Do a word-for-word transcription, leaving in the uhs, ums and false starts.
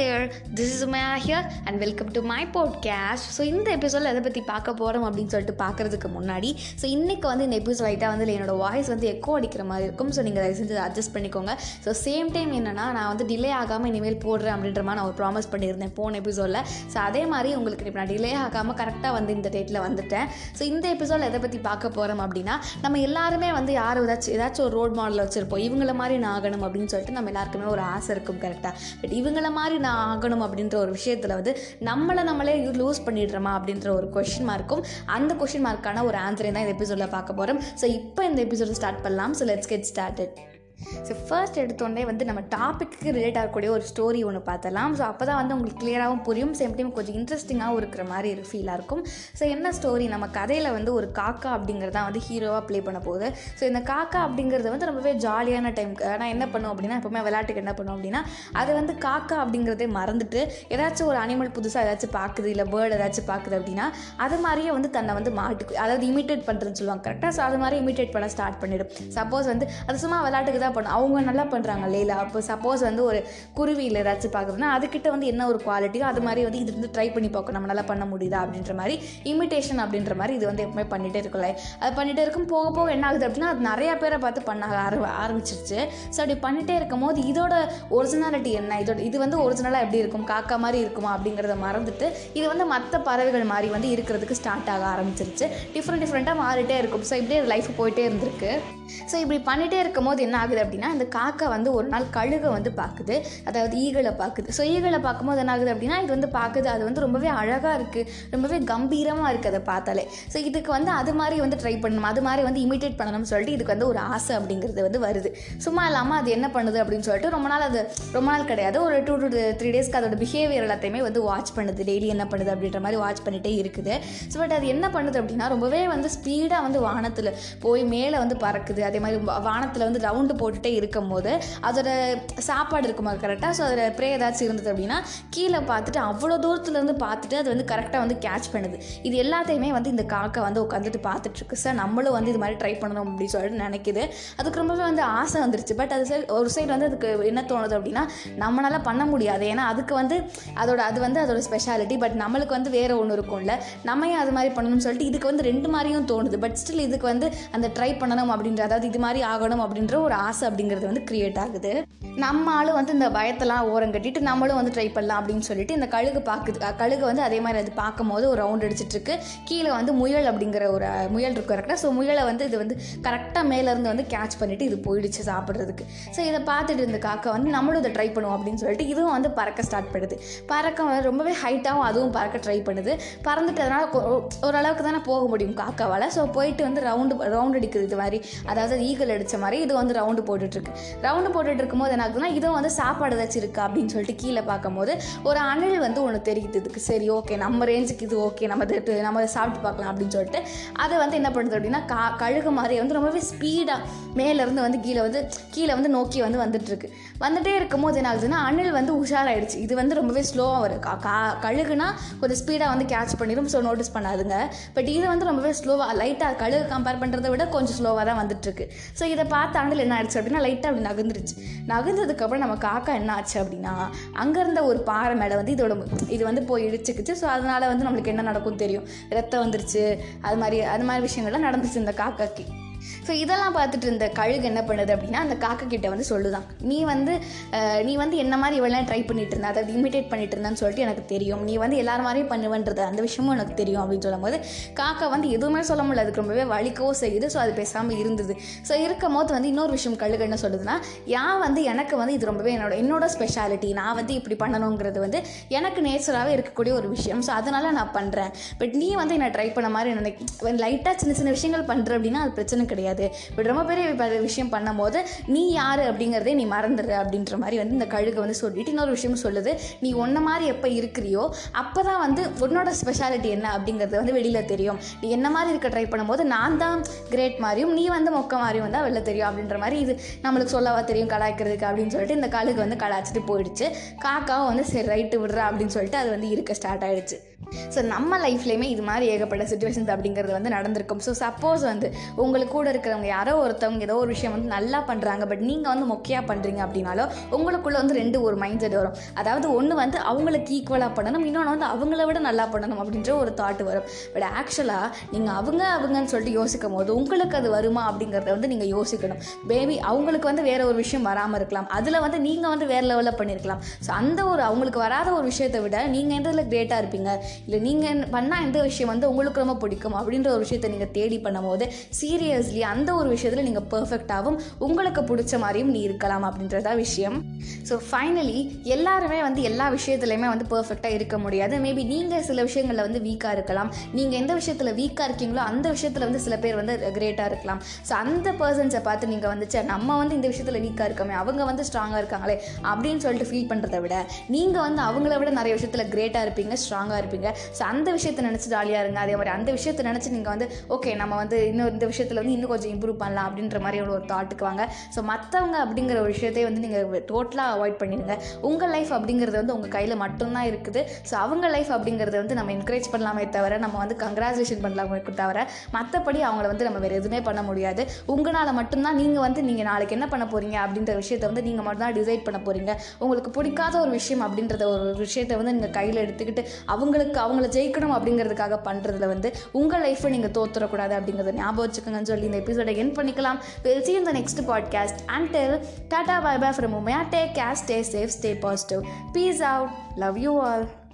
there, this is Umaya here and welcome to my podcast. So இந்த எபிசோடில் எதை பற்றி பார்க்க போகிறோம் அப்படின்னு சொல்லிட்டு பார்க்குறதுக்கு முன்னாடி ஸோ இன்றைக்கி வந்து இந்த எபிசோட் லைட்டாக வந்து என்னோடய வாய்ஸ் வந்து எக்கோ அடிக்கிற மாதிரி இருக்கும். ஸோ நீங்கள் அதை செஞ்சு அட்ஜஸ்ட் பண்ணிக்கோங்க. ஸோ சேம் டைம் என்னென்னா நான் வந்து டிலே ஆகாமல் இனிமேல் போடுறேன் அப்படின்ற மாதிரி நான் ஒரு ப்ராமிஸ் பண்ணியிருந்தேன் போன எபிசோடில். ஸோ அதே மாதிரி உங்களுக்கு இப்போ நான் டிலே ஆகாமல் கரெக்டாக வந்து இந்த டேட்டில் வந்துட்டேன். ஸோ இந்த எபிசோடில் எதை பற்றி பார்க்க போகிறோம் அப்படின்னா, நம்ம எல்லாருமே வந்து யாரும் ஏதாச்சும் ஏதாச்சும் ஒரு ரோல் மாடல் வச்சுருப்போம். இவங்கள மாதிரி நான் ஆகணும் அப்படின்னு சொல்லிட்டு நம்ம எல்லாருக்குமே ஒரு ஆசை இருக்கும் கரெக்டாக. பட் இவங்கள மாதிரி நான் ஆகணும் அப்படின்ற ஒரு விஷயத்தில் வந்து நம்மளை நம்மளே லூஸ் பண்ணிடுறோமா அப்படின்ற ஒரு கொஷின் மார்க்கும் அந்த கொஷின் மார்க்கான ஒரு ஆன்சரை தான் இந்த எபிசோடில் பார்க்க போகிறோம். ஸோ இப்போ இந்த எபிசோட ஸ்டார்ட் பண்ணலாம். So let's get started. So first எடுத்தோடனே வந்து நம்ம டாப்பிக்கு ரிலேட் ஆகக்கூடிய ஒரு ஸ்டோரி ஒன்று பார்த்தலாம். ஸோ அப்போ தான் வந்து உங்களுக்கு கிளியராகவும் புரியும், சேம் டைம் கொஞ்சம் இன்ட்ரெஸ்டிங்காகவும் இருக்கிற மாதிரி ஒரு ஃபீலாக இருக்கும். ஸோ என்ன ஸ்டோரி, நம்ம கதையில் வந்து ஒரு காக்கா அப்படிங்கிறதான் வந்து ஹீரோவாக ப்ளே பண்ண போகுது. ஸோ இந்த காக்கா அப்படிங்கிறது வந்து ரொம்பவே ஜாலியான டைம். நான் என்ன பண்ணுவோம் அப்படின்னா, எப்போவுமே விளையாட்டுக்கு என்ன பண்ணுவோம் அப்படின்னா, அது வந்து காக்கா அப்படிங்கிறதே மறந்துட்டு ஏதாச்சும் ஒரு அனிமல் புதுசாக ஏதாச்சும் பார்க்குது, இல்லை பேர்டு ஏதாச்சும் பார்க்குது அப்படின்னா அது மாதிரியே வந்து தன்னை வந்து மாட்டுக்கு, அதாவது இமிட்டேட் பண்ணுறதுன்னு சொல்லுவாங்க கரெக்டாக. ஸோ அது மாதிரி இமிட்டேட் பண்ண ஸ்டார்ட் பண்ணிவிடும். சப்போஸ் வந்து அது சும்மா விளையாட்டுக்கு தான் பண்ணும், அவங்க நல்லா பண்ணுறாங்க இல்லையில. அப்போ சப்போஸ் வந்து ஒரு குருவியில் ஏதாச்சும் பார்க்குறதுனா அதுக்கிட்ட வந்து என்ன ஒரு குவாலிட்டியோ அது மாதிரி வந்து இது வந்து ட்ரை பண்ணி பார்க்கணும், நம்ம நல்லா பண்ண முடியுதா அப்படின்ற மாதிரி இமிட்டேஷன் அப்படின்ற மாதிரி இது வந்து எப்பவுமே பண்ணிகிட்டே இருக்கும்ல. அது பண்ணிகிட்டே இருக்கும். போக போக என்ன ஆகுது அப்படின்னா, அது நிறையா பேரை பார்த்து பண்ண ஆரம்பிச்சிருச்சு. ஸோ அப்படி பண்ணிகிட்டே இருக்கும் போது இதோட ஒரிஜினாலிட்டி என்ன, இதோட இது வந்து ஒரிஜினலாக எப்படி இருக்கும், காக்கா மாதிரி இருக்குமா அப்படிங்கிறத மறந்துட்டு இது வந்து மற்ற பறவைகள் மாதிரி வந்து இருக்கிறதுக்கு ஸ்டார்ட் ஆக ஆரம்பிச்சிருச்சு. டிஃப்ரெண்ட் டிஃப்ரெண்ட்டாக மாறிட்டே இருக்கும். ஸோ இப்படியே லைஃப் போயிட்டே இருந்திருக்கு. ஸோ இப்படி பண்ணிகிட்டே இருக்கும் போது என்ன ஆகுது அப்படின்னா, இந்த காக்கா வந்து ஒரு நாள் கழுகை வந்து பார்க்குது, அதாவது ஈகளை பார்க்குது. ஸோ ஈகளை பார்க்கும்போது என்ன ஆகுது அப்படின்னா, இது வந்து பார்க்குது, அது வந்து ரொம்பவே அழகாக இருக்குது, ரொம்பவே கம்பீரமாக இருக்குது அதை பார்த்தாலே. ஸோ இதுக்கு வந்து அது மாதிரி வந்து ட்ரை பண்ணணும், அது மாதிரி வந்து இமிட்டேட் பண்ணணும்னு சொல்லிட்டு இதுக்கு வந்து ஒரு ஆசை அப்படிங்கிறது வந்து வருது. சும்மா இல்லாமல் அது என்ன பண்ணுது அப்படின்னு சொல்லிட்டு ரொம்ப நாள் அது ரொம்ப நாள் கிடையாது ஒரு டூ டூ த்ரீ டேஸ்க்கு அதோட பிஹேவியர் எல்லாத்தையுமே வந்து வாட்ச் பண்ணுது, டெய்லி என்ன பண்ணுது அப்படின்ற மாதிரி வாட்ச் பண்ணிகிட்டே இருக்குது. ஸோ பட் அது என்ன பண்ணுது அப்படின்னா, ரொம்பவே வந்து ஸ்பீடாக வந்து வானத்தில் போய் மேலே வந்து பறக்குது. அதே மாதிரி வானத்தில் வந்து ரவுண்டு போட்டுகிட்டே இருக்கும் போது அதோட சாப்பாடு இருக்குமா கரெக்டாக. ஸோ அதில் ப்ரே ஏதாச்சும் இருந்தது அப்படின்னா கீழே பார்த்துட்டு அவ்வளோ தூரத்துலேருந்து பார்த்துட்டு அது வந்து கரெக்டாக வந்து கேட்ச் பண்ணுது. இது எல்லாத்தையுமே வந்து இந்த காக்கை வந்து உட்காந்துட்டு பார்த்துட்ருக்கு. சார் நம்மளும் வந்து இது மாதிரி ட்ரை பண்ணணும் அப்படின்னு சொல்லிட்டு நினைக்கிது. அதுக்கு ரொம்பவே வந்து ஆசை வந்துருச்சு. பட் அது சைடு ஒரு சைடு வந்து அதுக்கு என்ன தோணுது அப்படின்னா, நம்மளால் பண்ண முடியாது, ஏன்னா அதுக்கு வந்து அதோட அது வந்து அதோட ஸ்பெஷாலிட்டி. பட் நம்மளுக்கு வந்து வேறு ஒன்று இருக்கும்ல, நம்மையே அது மாதிரி பண்ணணும்னு சொல்லிட்டு இதுக்கு வந்து ரெண்டு மாதிரியும் தோணுது. பட் ஸ்டில் இதுக்கு வந்து அந்த ட்ரை பண்ணணும் அப்படின்ற, அதாவது இது மாதிரி ஆகணும் அப்படின்ற ஒரு ஆசை அப்படிங்கிறது வந்து கிரியேட் ஆகுது. நம்மளும் வந்து இந்த பயத்தெல்லாம் ஓரம் கட்டிட்டு நம்மளும் வந்து ட்ரை பண்ணலாம் அப்படின்னு சொல்லிட்டு இந்த கழுகு பார்க்குது. கழுகு வந்து அதே மாதிரி அது பார்க்கும் போது ஒரு ரவுண்ட் அடிச்சிட்ருக்கு. கீழே வந்து முயல் அப்படிங்கிற ஒரு முயல் இருக்கும் கரெக்டாக. ஸோ முயலை வந்து இது வந்து கரெக்டாக மேலேருந்து வந்து கேட்ச் பண்ணிவிட்டு இது போயிடுச்சு சாப்பிட்றதுக்கு. ஸோ இதை பார்த்துட்டு இந்த காக்கா வந்து நம்மளும் இதை ட்ரை பண்ணுவோம் அப்படின்னு சொல்லிட்டு இதுவும் வந்து பறக்க ஸ்டார்ட் பண்ணுது. பறக்க ரொம்பவே ஹைட்டாகவும் அதுவும் பறக்க ட்ரை பண்ணுது. பறந்துட்டு அதனால் ஓரளவுக்கு தானே போக முடியும் காக்காவால். ஸோ போயிட்டு வந்து ரவுண்டு ரவுண்ட் அடிக்குது இது மாதிரி, அதாவது ஈகல் அடித்த மாதிரி இது வந்து ரவுண்டு போட்டுட்ருக்கு. ரவுண்டு போட்டுட்டு இருக்கும்போது என்ன ஆகுதுன்னா, இதுவும் வந்து சாப்பாடு ஏதாச்சும் இருக்கா அப்படின்னு சொல்லிட்டு கீழே பார்க்கும்போது ஒரு அணில் வந்து ஒன்று தெரியுது இதுக்கு. சரி ஓகே, நம்ம ரேஞ்சுக்கு இது ஓகே, நம்ம நம்ம சாப்பிட்டு பார்க்கலாம் அப்படின்னு சொல்லிட்டு அது வந்து என்ன பண்ணுது அப்படின்னா, கா கழுகு மாதிரியே வந்து ரொம்பவே ஸ்பீடாக மேலேருந்து வந்து கீழே வந்து கீழே வந்து நோக்கி வந்து வந்துட்டுருக்கு. வந்துகிட்டே இருக்கும்போது என்ன ஆகுதுன்னா, அணில் வந்து உஷாராயிடுச்சு. இது வந்து ரொம்பவே ஸ்லோவாக வரும். கா கா கழுகுனா கொஞ்சம் ஸ்பீடாக வந்து கேட்ச் பண்ணிடும். So notice பண்ணாதுங்க. பட் இது வந்து ரொம்பவே ஸ்லோவாக லைட்டாக கழுகு கம்பேர் பண்ணுறதை விட கொஞ்சம் ஸ்லோவாக தான் வந்துட்டுருக்கு. ஸோ இதை பார்த்த அணில் என்ன ஆயிடுச்சு அப்படின்னா, லைட்டாக அப்படி நகர்ந்துருச்சு. நகர்ந்ததுக்கப்புறம் நம்ம காக்கா என்ன ஆச்சு அப்படின்னா, அங்கே இருந்த ஒரு பாறை மேலே வந்து இதோட இது வந்து போய் இடிச்சுக்குச்சு. ஸோ அதனால் வந்து நம்மளுக்கு என்ன நடக்கும் தெரியும், ரத்தம் வந்துருச்சு. அது மாதிரி அது மாதிரி விஷயங்கள்லாம் நடந்துச்சு இந்த காக்காக்கு. ஸோ இதெல்லாம் பார்த்துட்டு இருந்த கழுகு என்ன பண்ணுது அப்படின்னா, அந்த காக்கா கிட்ட வந்து சொல்லுதான், நீ வந்து நீ வந்து என்ன மாதிரி இவெல்லாம் ட்ரை பண்ணிட்டு இருந்த, அதாவது இமிட்டேட் பண்ணிட்டு இருந்தான்னு சொல்லிட்டு எனக்கு தெரியும், நீ வந்து எல்லாரும் மாதிரியும் பண்ணுவேன்றது அந்த விஷயமும் எனக்கு தெரியும் அப்படின்னு சொல்லும் போது காக்கா வந்து எதுவுமே சொல்ல முடியல. அதுக்கு ரொம்பவே வலிக்கவும் செய்யுது. ஸோ அது பேசாமல் இருந்தது. ஸோ இருக்கும் போது வந்து இன்னொரு விஷயம் கழுகு என்ன சொல்லுதுன்னா, யான் வந்து எனக்கு வந்து இது ரொம்பவே என்னோட என்னோட ஸ்பெஷாலிட்டி, நான் வந்து இப்படி பண்ணணுங்கிறது வந்து எனக்கு நேச்சராகவே இருக்கக்கூடிய ஒரு விஷயம். ஸோ அதனால் நான் பண்ணுறேன். பட் நீ வந்து என்னை ட்ரை பண்ண மாதிரி நினைக்க லைட்டாக சின்ன சின்ன விஷயங்கள் பண்ணுற அப்படின்னா அது பிரச்சனை கிடையாது. பட் ரொம்ப பெரிய விஷயம் பண்ணும்போது நீ யார் அப்படிங்கிறதே நீ மறந்துடுற அப்படின்ற மாதிரி வந்து இந்த கழுகு வந்து சொல்லிட்டு இன்னொரு விஷயம் சொல்லுது, நீ ஒன்றை மாதிரி எப்போ இருக்கிறியோ அப்போ தான் வந்து உன்னோட ஸ்பெஷாலிட்டி என்ன அப்படிங்கிறது வந்து வெளியில் தெரியும். நீ என்ன மாதிரி இருக்க ட்ரை பண்ணும்போது நான் தான் கிரேட் மாதிரியும் நீ வந்து மொக்க மாதிரியும் வந்தால் வெளில தெரியும் அப்படின்ற மாதிரி இது நம்மளுக்கு சொல்லவா தெரியும் கலாய்க்கிறதுக்கு அப்படின்னு சொல்லிட்டு இந்த கழுகு வந்து கலாய்ச்சிட்டு போயிடுச்சு. காக்காவும் வந்து சரி ரைட்டு விடுறா அப்படின்னு சொல்லிட்டு அது வந்து இருக்க ஸ்டார்ட் ஆகிடுச்சு. ஸோ நம்ம லைஃப்லேயுமே இது மாதிரி ஏகப்பட்ட சுச்சுவேஷன்ஸ் அப்படிங்கிறது வந்து நடந்திருக்கும். ஸோ சப்போஸ் வந்து உங்களுக்கு கூட கூட இருக்கிறவங்க யாரோ ஒருத்தவங்க ஏதோ ஒரு விஷயம் வந்து நல்லா பண்ணுறாங்க, பட் நீங்கள் வந்து மொக்கையாக பண்ணுறீங்க அப்படின்னாலோ உங்களுக்குள்ளே வந்து ரெண்டு ஒரு மைண்ட் செட் வரும். அதாவது ஒன்று வந்து அவங்களுக்கு ஈக்குவலாக பண்ணணும், இன்னொன்று வந்து அவங்கள விட நல்லா பண்ணணும் அப்படின்ற ஒரு தாட் வரும். பட் ஆக்சுவலாக நீங்கள் அவங்க அவங்கன்னு சொல்லிட்டு யோசிக்கும் போது உங்களுக்கு அது வருமா அப்படிங்கிறத வந்து நீங்கள் யோசிக்கணும். பேபி அவங்களுக்கு வந்து வேறு ஒரு விஷயம் வராமல் இருக்கலாம், அதில் வந்து நீங்கள் வந்து வேறு லெவலில் பண்ணியிருக்கலாம். ஸோ அந்த ஒரு அவங்களுக்கு வராத ஒரு விஷயத்தை விட நீங்கள் எந்ததில் கிரேட்டாக இருப்பீங்க, இல்லை நீங்கள் பண்ணால் எந்த விஷயம் வந்து உங்களுக்கு ரொம்ப பிடிக்கும் அப்படின்ற ஒரு விஷயத்தை நீங்கள் தேடி பண்ணும் போது சீரியஸ்லி அந்த ஒரு விஷயத்தில் நீங்கள் பெர்ஃபெக்டாகவும் உங்களுக்கு பிடிச்ச மாதிரியும் நீ இருக்கலாம் அப்படின்றதா விஷயம். ஸோ ஃபைனலி எல்லாருமே வந்து எல்லா விஷயத்துலையுமே வந்து பெர்ஃபெக்டாக இருக்க முடியாது. மேபி நீங்கள் சில விஷயங்களில் வந்து வீக்காக இருக்கலாம், நீங்கள் எந்த விஷயத்தில் வீக்காக இருக்கீங்களோ அந்த விஷயத்தில் வந்து சில பேர் வந்து கிரேட்டாக இருக்கலாம். ஸோ அந்த பர்சன்ஸை பார்த்து நீங்கள் வந்து சே நம்ம வந்து இந்த விஷயத்தில் வீக்காக இருக்கோமே, அவங்க வந்து ஸ்ட்ராங்காக இருக்காங்களே அப்படின்னு சொல்லிட்டு ஃபீல் பண்ணுறதை விட நீங்கள் வந்து அவங்கள விட நிறைய விஷயத்தில் கிரேட்டாக இருப்பீங்க, ஸ்ட்ராங்காக இருப்பீங்க. ஸோ அந்த விஷயத்தை நினச்சி ஜாலியாக இருங்க. அதே மாதிரி அந்த விஷயத்தை நினச்சி நீங்கள் வந்து ஓகே நம்ம வந்து இன்னும் இந்த விஷயத்தில் வந்து இன்னும் கொஞ்சம் இம்ப்ரூவ் பண்ணலாம் அப்படின்ற மாதிரி ஒரு தாட்டுக்கு வாங்க. ஸோ மற்றவங்க அப்படிங்கிற ஒரு விஷயத்தை வந்து நீங்கள் டோட்டலாக அவாய்ட் பண்ணிடுங்க. உங்கள் லைஃப் அப்படிங்கிறது வந்து உங்கள் கையில் மட்டும்தான் இருக்குது. ஸோ அவங்க லைஃப் அப்படிங்கிறத வந்து நம்ம என்கரேஜ் பண்ணலாமே தவிர, நம்ம வந்து கங்க்ராச்சுலேஷன் பண்ணலாமே தவிர, மற்றபடி அவங்கள வந்து நம்ம வேறு எதுவுமே பண்ண முடியாது. உங்களால் மட்டும்தான் நீங்கள் வந்து நீங்கள் நாளைக்கு என்ன பண்ண போகிறீங்க அப்படின்ற விஷயத்தை வந்து நீங்கள் மட்டும்தான் டிசைட் பண்ண போகிறீங்க. உங்களுக்கு பிடிக்காத ஒரு விஷயம் அப்படின்றத ஒரு விஷயத்தை வந்து நீங்கள் கையில் எடுத்துக்கிட்டு அவங்களுக்கு அவங்கள ஜெயிக்கணும் அப்படிங்கிறதுக்காக பண்ணுறதுல வந்து உங்கள் லைஃப்பை நீங்கள் தோத்துறக்கூடாது அப்படிங்கிறத ஞாபகம் வச்சுக்கோங்கன்னு சொல்லி இந்த எபிசோடை என் பண்ணிக்கலாம். We'll see you in the next podcast. Until Tata, bye bye from Umaya. Take care, stay safe, stay positive. Peace out. Love you all.